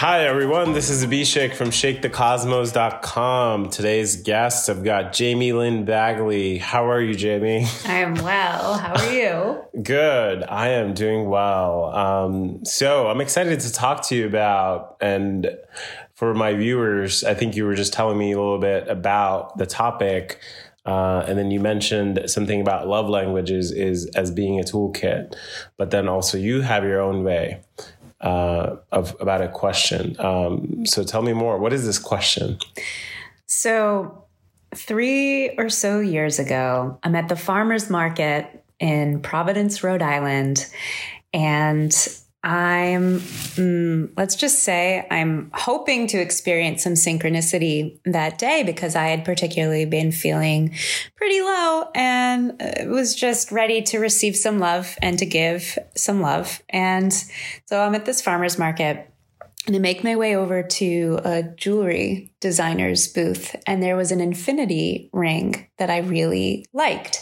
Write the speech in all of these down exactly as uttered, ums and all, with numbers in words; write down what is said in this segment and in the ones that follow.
Hi, everyone. This is Abhishek from Shake The Cosmos dot com. Today's guests, I've got Jamie Lynn Bagley. How are you, Jamie? I am well. How are you? Good. I am doing well. Um, so I'm excited to talk to you about, and for my viewers, I think you were just telling me a little bit about the topic. Uh, and then you mentioned something about love languages is as being a toolkit, but then also you have your own way. Uh, of, about a question. Um, so tell me more. What is this question? So three or so years ago, I'm at the farmer's market in Providence, Rhode Island, and I'm, mm, let's just say I'm hoping to experience some synchronicity that day because I had particularly been feeling pretty low and was just ready to receive some love and to give some love. And so I'm at this farmer's market and I make my way over to a jewelry designer's booth, and there was an infinity ring that I really liked.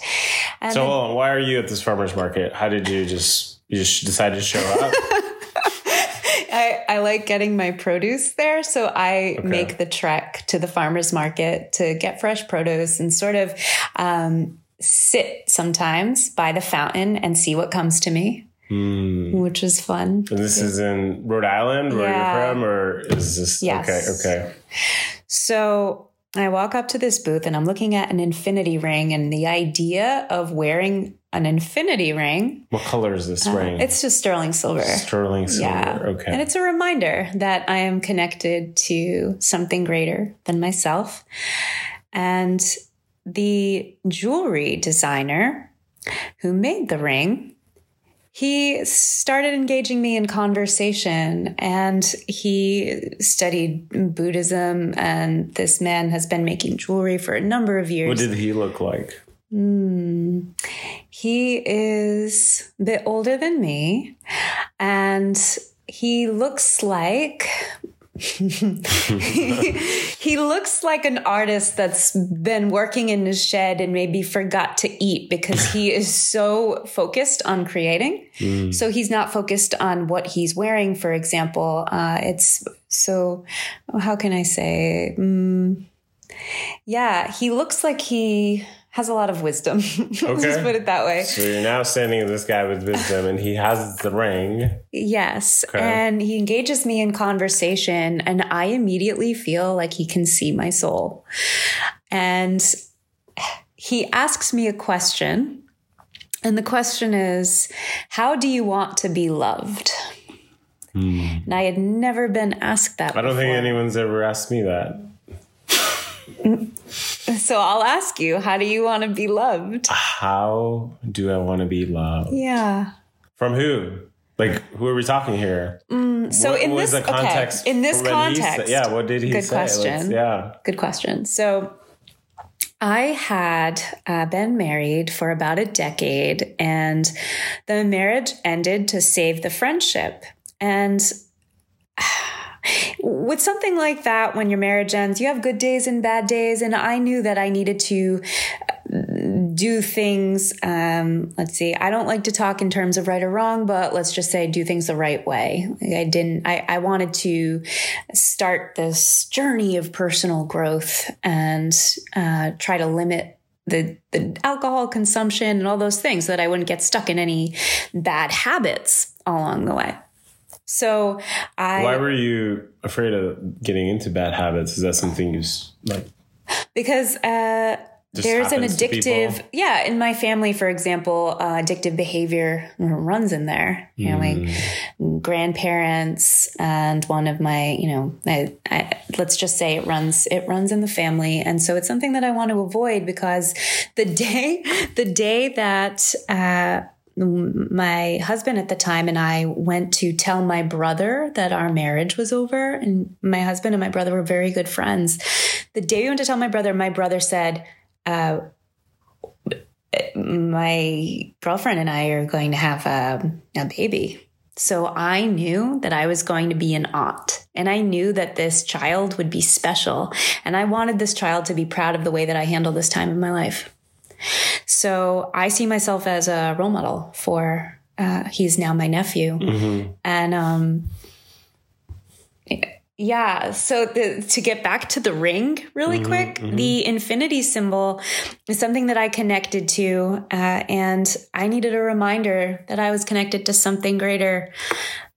And so hold on, why are you at this farmer's market? How did you just... You just decided to show up. I, I like getting my produce there. So I okay. make the trek to the farmer's market to get fresh produce and sort of um, sit sometimes by the fountain and see what comes to me. Mm. Which is fun. And this yeah. is in Rhode Island where yeah. you're from, or is this? Yes. Okay. Okay. So I walk up to this booth and I'm looking at an infinity ring, and the idea of wearing an infinity ring. What color is this uh, ring? It's just sterling silver. Sterling silver. Yeah. Okay. And it's a reminder that I am connected to something greater than myself. And the jewelry designer who made the ring, he started engaging me in conversation, and he studied Buddhism. And this man has been making jewelry for a number of years. What did he look like? Mm, he is a bit older than me, and he looks like he, he looks like an artist that's been working in his shed and maybe forgot to eat because he is so focused on creating. Mm. So he's not focused on what he's wearing, for example. Uh, it's so, how can I say? Mm, yeah, he looks like he... has a lot of wisdom. Let's okay. put it that way. So you're now standing with this guy with wisdom, and he has the ring. Yes. Okay. And he engages me in conversation, and I immediately feel like he can see my soul. And he asks me a question. And the question is, how do you want to be loved? Mm. And I had never been asked that I don't before. think anyone's ever asked me that. So I'll ask you, how do you want to be loved? How do I want to be loved? Yeah. From who? Like, who are we talking here? Mm, so what in was this the context? Okay. In this context. Sa- yeah. What did he good say? Good question. Like, yeah. Good question. So I had uh, been married for about a decade, and the marriage ended to save the friendship. And with something like that, when your marriage ends, you have good days and bad days. And I knew that I needed to do things. Um, let's see. I don't like to talk in terms of right or wrong, but let's just say do things the right way. Like I didn't, I, I wanted to start this journey of personal growth and uh, try to limit The, the alcohol consumption and all those things so that I wouldn't get stuck in any bad habits along the way. So I, why were you afraid of getting into bad habits? Is that something you like? Because, uh, there's an addictive, yeah. In my family, for example, uh, addictive behavior runs in there, you know, mm. like grandparents and one of my, you know, I, I, let's just say it runs, it runs in the family. And so it's something that I want to avoid because the day, the day that, uh, my husband at the time and I went to tell my brother that our marriage was over, and my husband and my brother were very good friends. The day we went to tell my brother, my brother said, uh, my girlfriend and I are going to have a, a baby. So I knew that I was going to be an aunt, and I knew that this child would be special. And I wanted this child to be proud of the way that I handled this time in my life. So I see myself as a role model for, uh, he's now my nephew. Mm-hmm. And, um, Yeah. So the, to get back to the ring really mm-hmm, quick, mm-hmm. the infinity symbol is something that I connected to. Uh, and I needed a reminder that I was connected to something greater,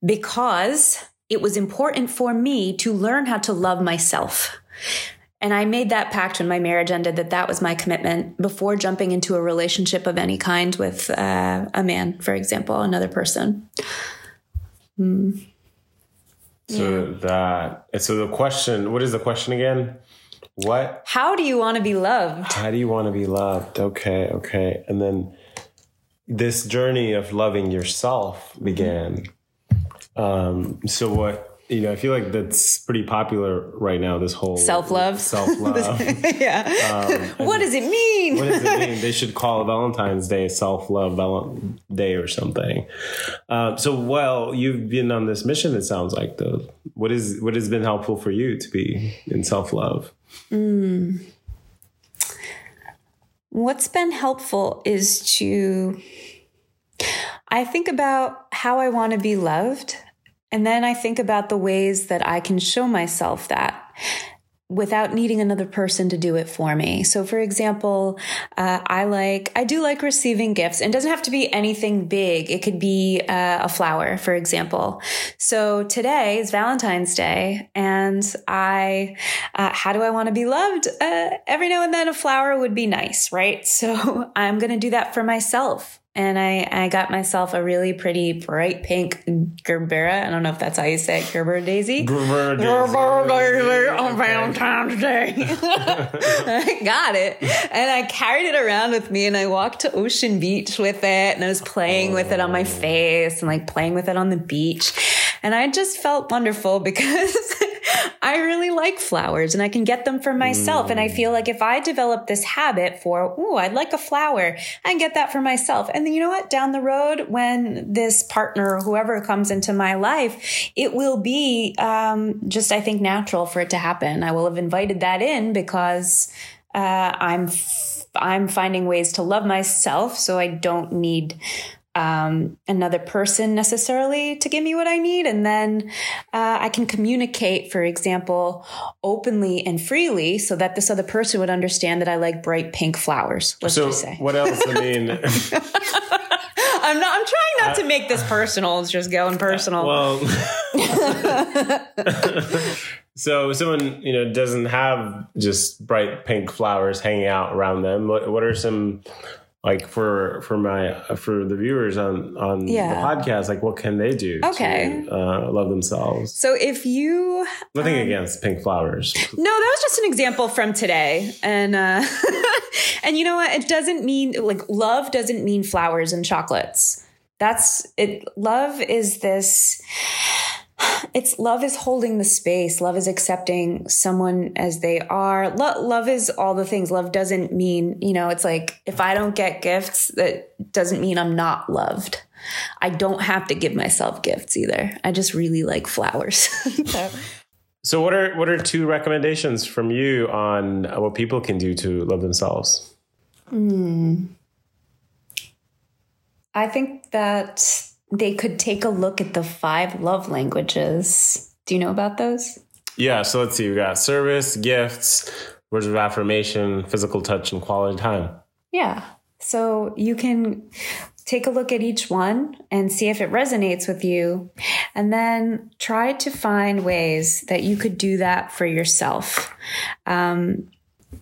because it was important for me to learn how to love myself. And I made that pact when my marriage ended that that was my commitment before jumping into a relationship of any kind with uh, a man, for example, another person. Mm. So yeah. that, and so the question, what is the question again? What? How do you want to be loved? How do you want to be loved? Okay. Okay. And then this journey of loving yourself began. Um, so what, you know, I feel like that's pretty popular right now, this whole self-love. Self-love. yeah. Um, what does it mean? what does it mean? They should call Valentine's Day self-love val- day or something. Um, so, well, you've been on this mission, it sounds like, though. What is what has been helpful for you to be in self-love? Mm. What's been helpful is to... I think about how I want to be loved. And then I think about the ways that I can show myself that without needing another person to do it for me. So for example, uh, I like, I do like receiving gifts, and it doesn't have to be anything big. It could be uh, a flower, for example. So today is Valentine's Day, and I, uh, how do I want to be loved? Uh, every now and then a flower would be nice, right? So I'm going to do that for myself. And I, I got myself a really pretty bright pink Gerbera. I don't know if that's how you say it. Gerber daisy. Gerber daisy. Gerber daisy on Valentine's Day. I got it. And I carried it around with me, and I walked to Ocean Beach with it, and I was playing oh. with it on my face and like playing with it on the beach. And I just felt wonderful because I really like flowers, and I can get them for myself. Mm. And I feel like if I develop this habit for, ooh, I'd like a flower, I can get that for myself. And then you know what? Down the road, when this partner or whoever comes into my life, it will be um, just, I think, natural for it to happen. I will have invited that in because uh, I'm f- I'm finding ways to love myself, so I don't need um, another person necessarily to give me what I need. And then, uh, I can communicate, for example, openly and freely so that this other person would understand that I like bright pink flowers. Let's so just say. What else? I mean, I'm not, I'm trying not I, to make this personal. It's just going personal. Well, so someone, you know, doesn't have just bright pink flowers hanging out around them. What, what are some, Like for for my for the viewers on on yeah. the podcast, like what can they do okay. to uh, love themselves? So if you nothing um, against pink flowers, no, that was just an example from today, and uh, and you know what, it doesn't mean like love doesn't mean flowers and chocolates. That's it. Love is this. It's love is holding the space. Love is accepting someone as they are. Lo- love is all the things. Love doesn't mean, you know, it's like if I don't get gifts, that doesn't mean I'm not loved. I don't have to give myself gifts either. I just really like flowers. so. so what are what are two recommendations from you on what people can do to love themselves? Mm. I think that they could take a look at the five love languages. Do you know about those? Yeah. So let's see. We got service, gifts, words of affirmation, physical touch, and quality time. Yeah. So you can take a look at each one and see if it resonates with you. And then try to find ways that you could do that for yourself. Um,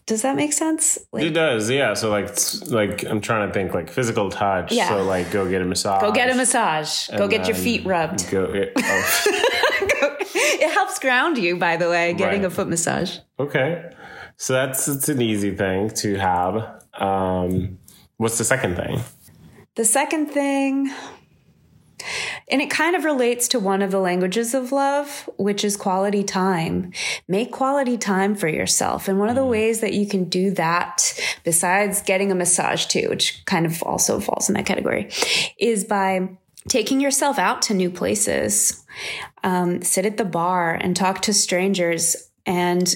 Does that make sense? Like, it does. Yeah. So like, like I'm trying to think like physical touch. Yeah. So like go get a massage. Go get a massage. Go get your feet rubbed. Go, it, oh. go, it helps ground you, by the way, getting right. a foot massage. Okay. So that's, it's an easy thing to have. Um, what's the second thing? The second thing, and it kind of relates to one of the languages of love, which is quality time. Make quality time for yourself. And one of the ways that you can do that, besides getting a massage too, which kind of also falls in that category, is by taking yourself out to new places. Um, sit at the bar and talk to strangers. And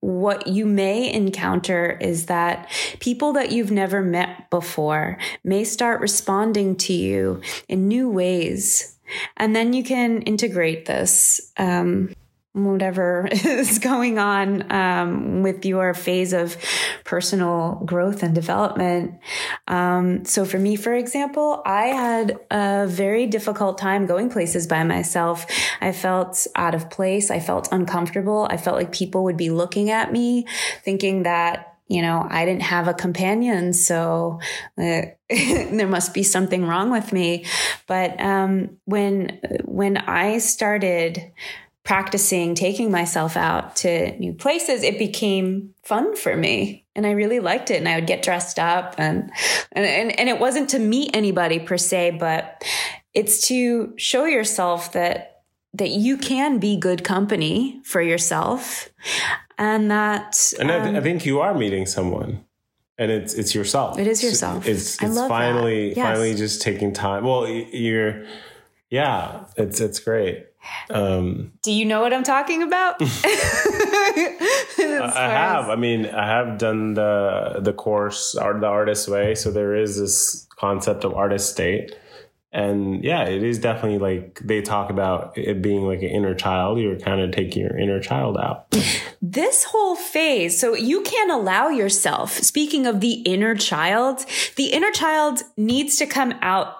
what you may encounter is that people that you've never met before may start responding to you in new ways. And then you can integrate this. Um, whatever is going on um, with your phase of personal growth and development. Um, so for me, for example, I had a very difficult time going places by myself. I felt out of place. I felt uncomfortable. I felt like people would be looking at me thinking that, you know, I didn't have a companion, so uh, there must be something wrong with me. But um, when when I started practicing taking myself out to new places, it became fun for me. And I really liked it. And I would get dressed up and, and, and, and it wasn't to meet anybody per se, but it's to show yourself that, that you can be good company for yourself. And that, and um, I, th- I think you are meeting someone. And it's it's yourself. It is yourself. It's, it's, I it's love finally, that. Yes. finally just taking time. Well, you're, yeah, it's, it's great. Um, Do you know what I'm talking about? I have. I mean, I have done the the course, Art, The Artist's Way. So there is this concept of artist state. And yeah, it is definitely like they talk about it being like an inner child. You're kind of taking your inner child out. This whole phase. So you can't allow yourself. Speaking of the inner child, the inner child needs to come out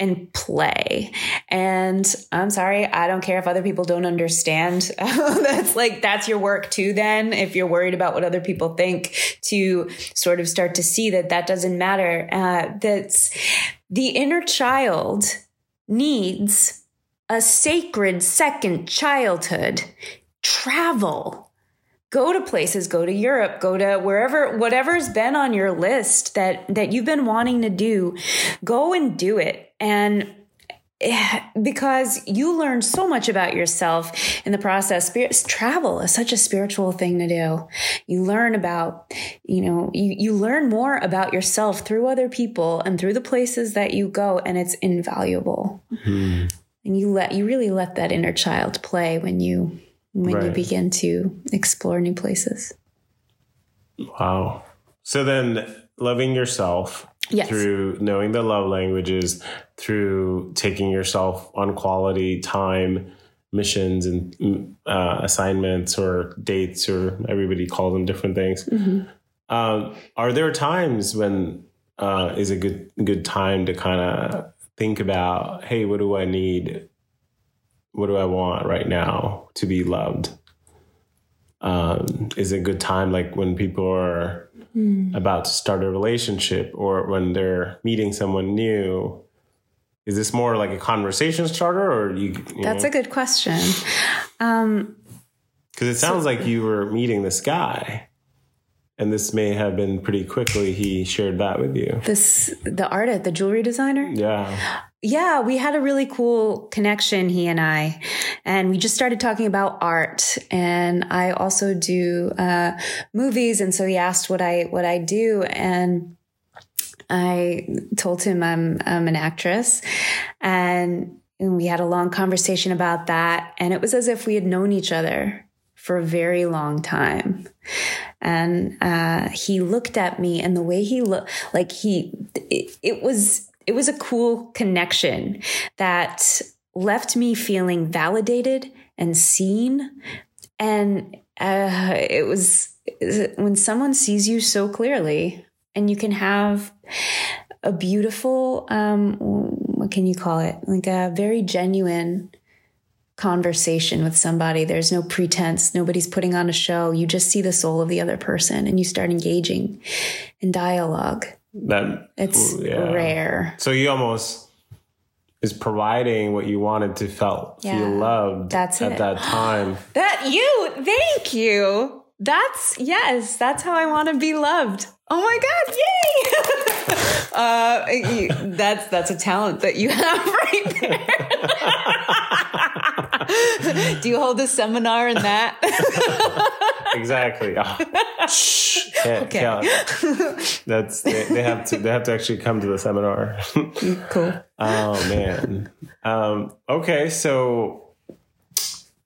and play. And I'm sorry, I don't care if other people don't understand. That's like, that's your work too. Then if you're worried about what other people think, to sort of start to see that that doesn't matter. Uh, that's the inner child needs a sacred second childhood. Travel. Go to places, go to Europe, go to wherever, whatever's been on your list that, that you've been wanting to do, go and do it. And because you learn so much about yourself in the process. Travel is such a spiritual thing to do. You learn about, you know, you, you learn more about yourself through other people and through the places that you go. And it's invaluable. Mm-hmm. And you let, you really let that inner child play when you when right. you begin to explore new places. Wow. So then loving yourself yes. through knowing the love languages, through taking yourself on quality time, missions and uh, assignments or dates, or everybody calls them different things. Mm-hmm. Um, are there times when uh, is a good, good time to kind of think about, hey, what do I need? What do I want right now to be loved? Um, is it a good time, like when people are mm. about to start a relationship or when they're meeting someone new? Is this more like a conversation starter or you? you That's know? a good question. Um, 'cause it sounds so- like you were meeting this guy. And this may have been pretty quickly. He shared that with you. This, the artist, the jewelry designer. Yeah. Yeah. We had a really cool connection, he and I, and we just started talking about art. And I also do uh, movies. And so he asked what I, what I do. And I told him I'm, I'm an actress, and, and we had a long conversation about that. And it was as if we had known each other for a very long time. And, uh, he looked at me, and the way he looked, like he, it, it was, it was a cool connection that left me feeling validated and seen. And, uh, it was when someone sees you so clearly and you can have a beautiful, um, what can you call it? Like a very genuine conversation with somebody. There's no pretense. Nobody's putting on a show. You just see the soul of the other person and you start engaging in dialogue. That it's yeah. rare. So you almost is providing what you wanted to felt, yeah. feel loved that's at it. that time. That you, thank you. That's yes. That's how I want to be loved. Oh my God. Yay. uh, that's, that's a talent that you have right there. Do you hold a seminar in that? Exactly. Oh. Can't, okay. Can't. That's they, they have to they have to actually come to the seminar. Cool. Oh man. Um, okay, so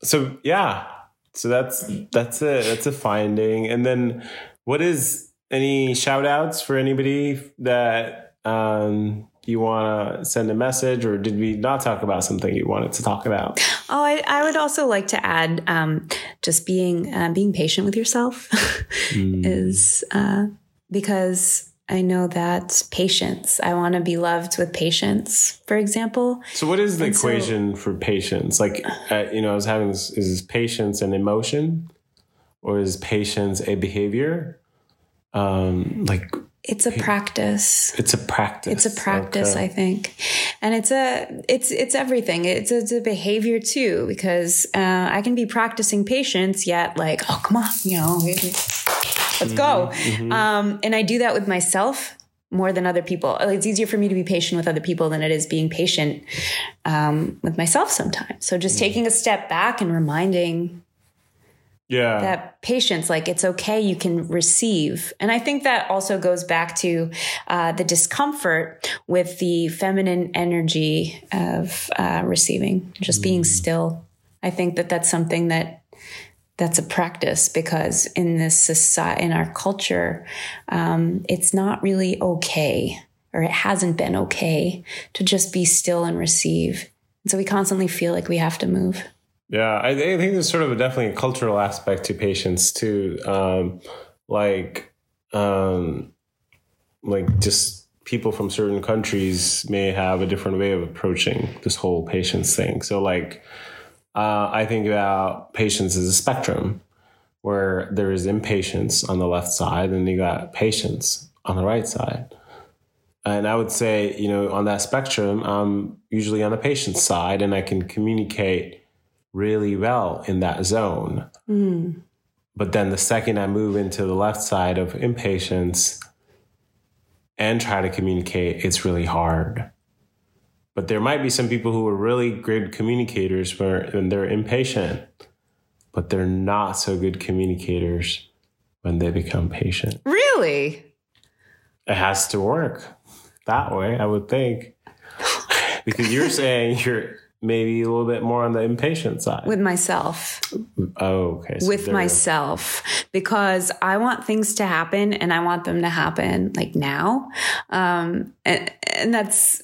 so yeah. So that's that's it. That's a finding. And then what is any shout outs for anybody that um you want to send a message, or did we not talk about something you wanted to talk about? Oh, I, I would also like to add, um, just being, uh, being patient with yourself mm. is, uh, because I know that patience, I want to be loved with patience, for example. So what is the and equation so, for patience? Like, uh, you know, I was having this, is patience an emotion, or is patience a behavior? Um, like, It's a practice. It's a practice. It's a practice, okay. I think. And it's a, it's, it's everything. It's a, it's a behavior too, because, uh, I can be practicing patience yet like, oh, come on, you know, let's go. Mm-hmm. Um, and I do that with myself more than other people. It's easier for me to be patient with other people than it is being patient, um, with myself sometimes. So just mm-hmm. taking a step back and reminding Yeah. that patience, like it's okay, you can receive. And I think that also goes back to uh, the discomfort with the feminine energy of uh, receiving, just mm. being still. I think that that's something that that's a practice, because in this society, in our culture, um, it's not really okay, or it hasn't been okay to just be still and receive. And so we constantly feel like we have to move. Yeah, I, I think there's sort of a, definitely a cultural aspect to patience too. Um, like, um, like just people from certain countries may have a different way of approaching this whole patience thing. So like, uh, I think about patience as a spectrum where there is impatience on the left side and you got patience on the right side. And I would say, you know, on that spectrum, I'm usually on the patience side, and I can communicate really well in that zone. Mm. But then the second I move into the left side of impatience and try to communicate, it's really hard. But there might be some people who are really great communicators where, and they're impatient, but they're not so good communicators when they become patient. Really? It has to work that way, I would think. Because you're saying you're maybe a little bit more on the impatient side. With myself. Oh, okay. So with myself. Because I want things to happen, and I want them to happen like now. Um, and, and that's,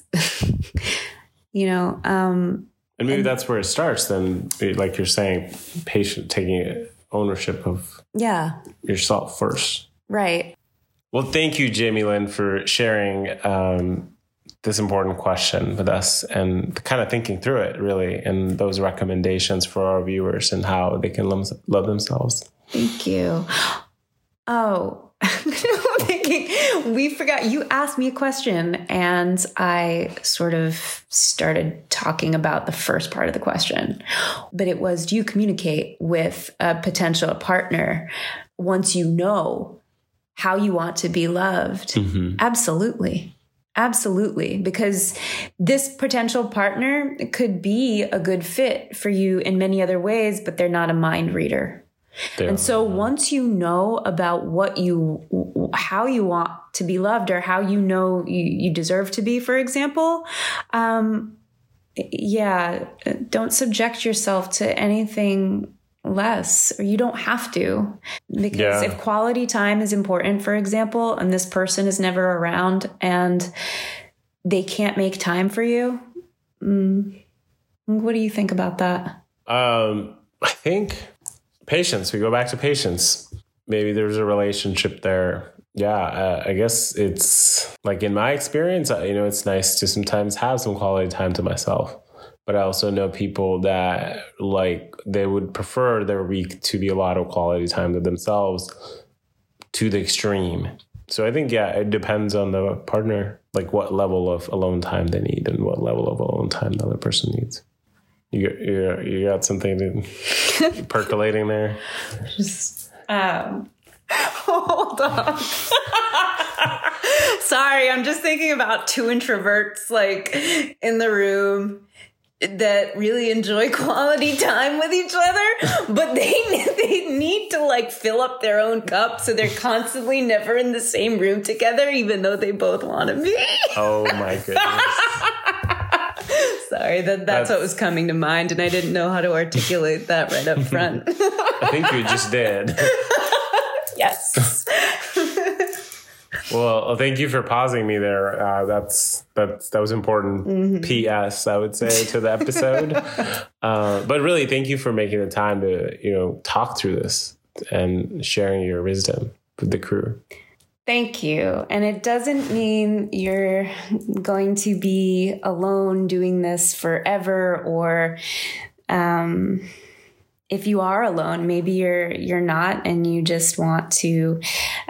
you know. Um, and maybe and, that's where it starts then. Like you're saying, patient, taking ownership of yeah. yourself first. Right. Well, thank you, Jamie Lynn, for sharing um this important question with us and kind of thinking through it really, and those recommendations for our viewers and how they can love, love themselves. Thank you. Oh, we forgot. You asked me a question and I sort of started talking about the first part of the question, but it was, do you communicate with a potential partner once you know how you want to be loved? Mm-hmm. Absolutely. Absolutely, because this potential partner could be a good fit for you in many other ways, but they're not a mind reader. They're and so not. Once you know about what you, how you want to be loved, or how you know you, you deserve to be, for example, um, yeah, don't subject yourself to anything less, or you don't have to, because yeah. if quality time is important, for example, and this person is never around and they can't make time for you. Mm, what do you think about that? Um, I think patience, we go back to patience. Maybe there's a relationship there. Yeah. Uh, I guess it's like in my experience, you know, it's nice to sometimes have some quality time to myself. But I also know people that like they would prefer their week to be a lot of quality time with themselves to the extreme. So I think, yeah, it depends on the partner, like what level of alone time they need and what level of alone time the other person needs. You, you, you got something to, percolating there? Just, um, hold on. Sorry, I'm just thinking about two introverts like in the room that really enjoy quality time with each other, but they they need to like fill up their own cup, so they're constantly never in the same room together, even though they both want to be. Oh my goodness. Sorry, that, that's, that's what was coming to mind, and I didn't know how to articulate that right up front. I think you just did. Yes. Well, thank you for pausing me there. Uh, that's that that was important. Mm-hmm. P S I would say to the episode, uh, but really, thank you for making the time to you know talk through this and sharing your wisdom with the crew. Thank you. And it doesn't mean you're going to be alone doing this forever, or um, if you are alone, maybe you're you're not, and you just want to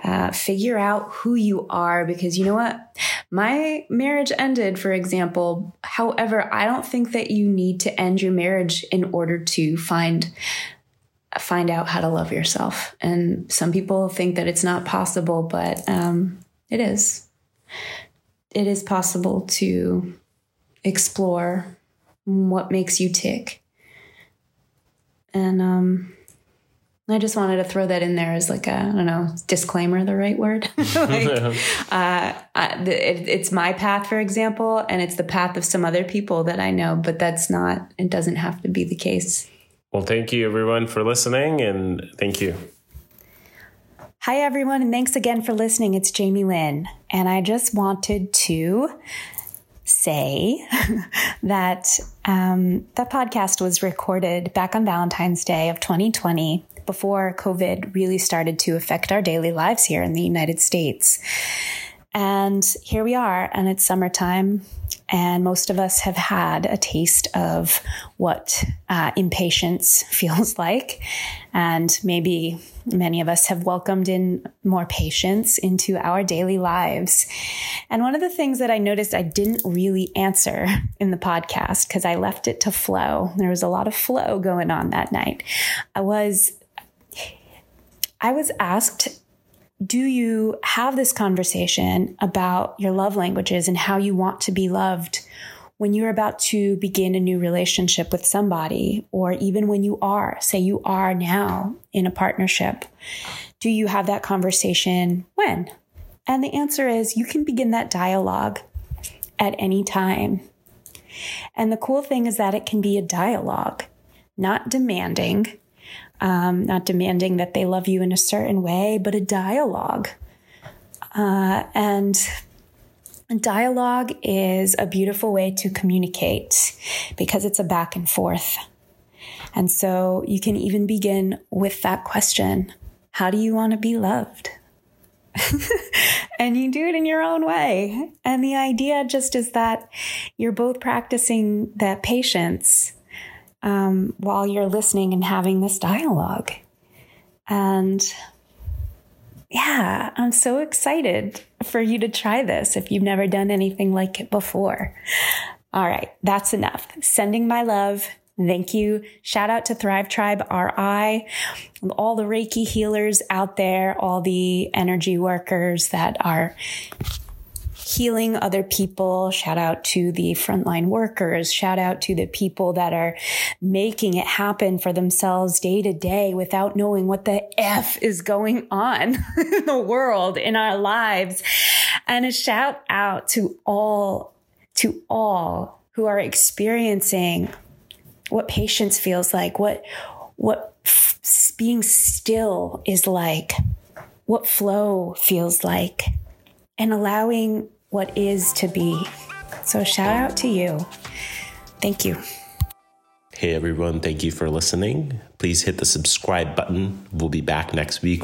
uh, figure out who you are. Because you know what? My marriage ended, for example. However, I don't think that you need to end your marriage in order to find find out how to love yourself. And some people think that it's not possible, but um, it is. It is possible to explore what makes you tick. And um, I just wanted to throw that in there as like a, I don't know, disclaimer, the right word. like, uh, I, it, it's my path, for example, and it's the path of some other people that I know, but that's not, it doesn't have to be the case. Well, thank you, everyone, for listening, and thank you. Hi, everyone, and thanks again for listening. It's Jamie Lynn, and I just wanted to say that um, the podcast was recorded back on Valentine's Day of twenty twenty, before COVID really started to affect our daily lives here in the United States. And here we are, and it's summertime, and most of us have had a taste of what uh, impatience feels like. And maybe many of us have welcomed in more patience into our daily lives. And one of the things that I noticed I didn't really answer in the podcast, because I left it to flow, there was a lot of flow going on that night, I was, I was asked, do you have this conversation about your love languages and how you want to be loved when you're about to begin a new relationship with somebody, or even when you are, say you are now in a partnership? Do you have that conversation when? And the answer is you can begin that dialogue at any time. And the cool thing is that it can be a dialogue, not demanding, Um, not demanding that they love you in a certain way, but a dialogue. Uh, and dialogue is a beautiful way to communicate, because it's a back and forth. And so you can even begin with that question, how do you want to be loved? And you do it in your own way. And the idea just is that you're both practicing that patience Um, while you're listening and having this dialogue. And yeah, I'm so excited for you to try this if you've never done anything like it before. All right, that's enough. Sending my love. Thank you. Shout out to Thrive Tribe R I, all the Reiki healers out there, all the energy workers that are healing other people. Shout out to the frontline workers. Shout out to the people that are making it happen for themselves day to day without knowing what the F is going on in the world, in our lives. And a shout out to all, to all who are experiencing what patience feels like, what, what being still is like, what flow feels like, and allowing what is to be. So shout out to you. Thank you. Hey everyone, thank you for listening. Please hit the subscribe button. We'll be back next week.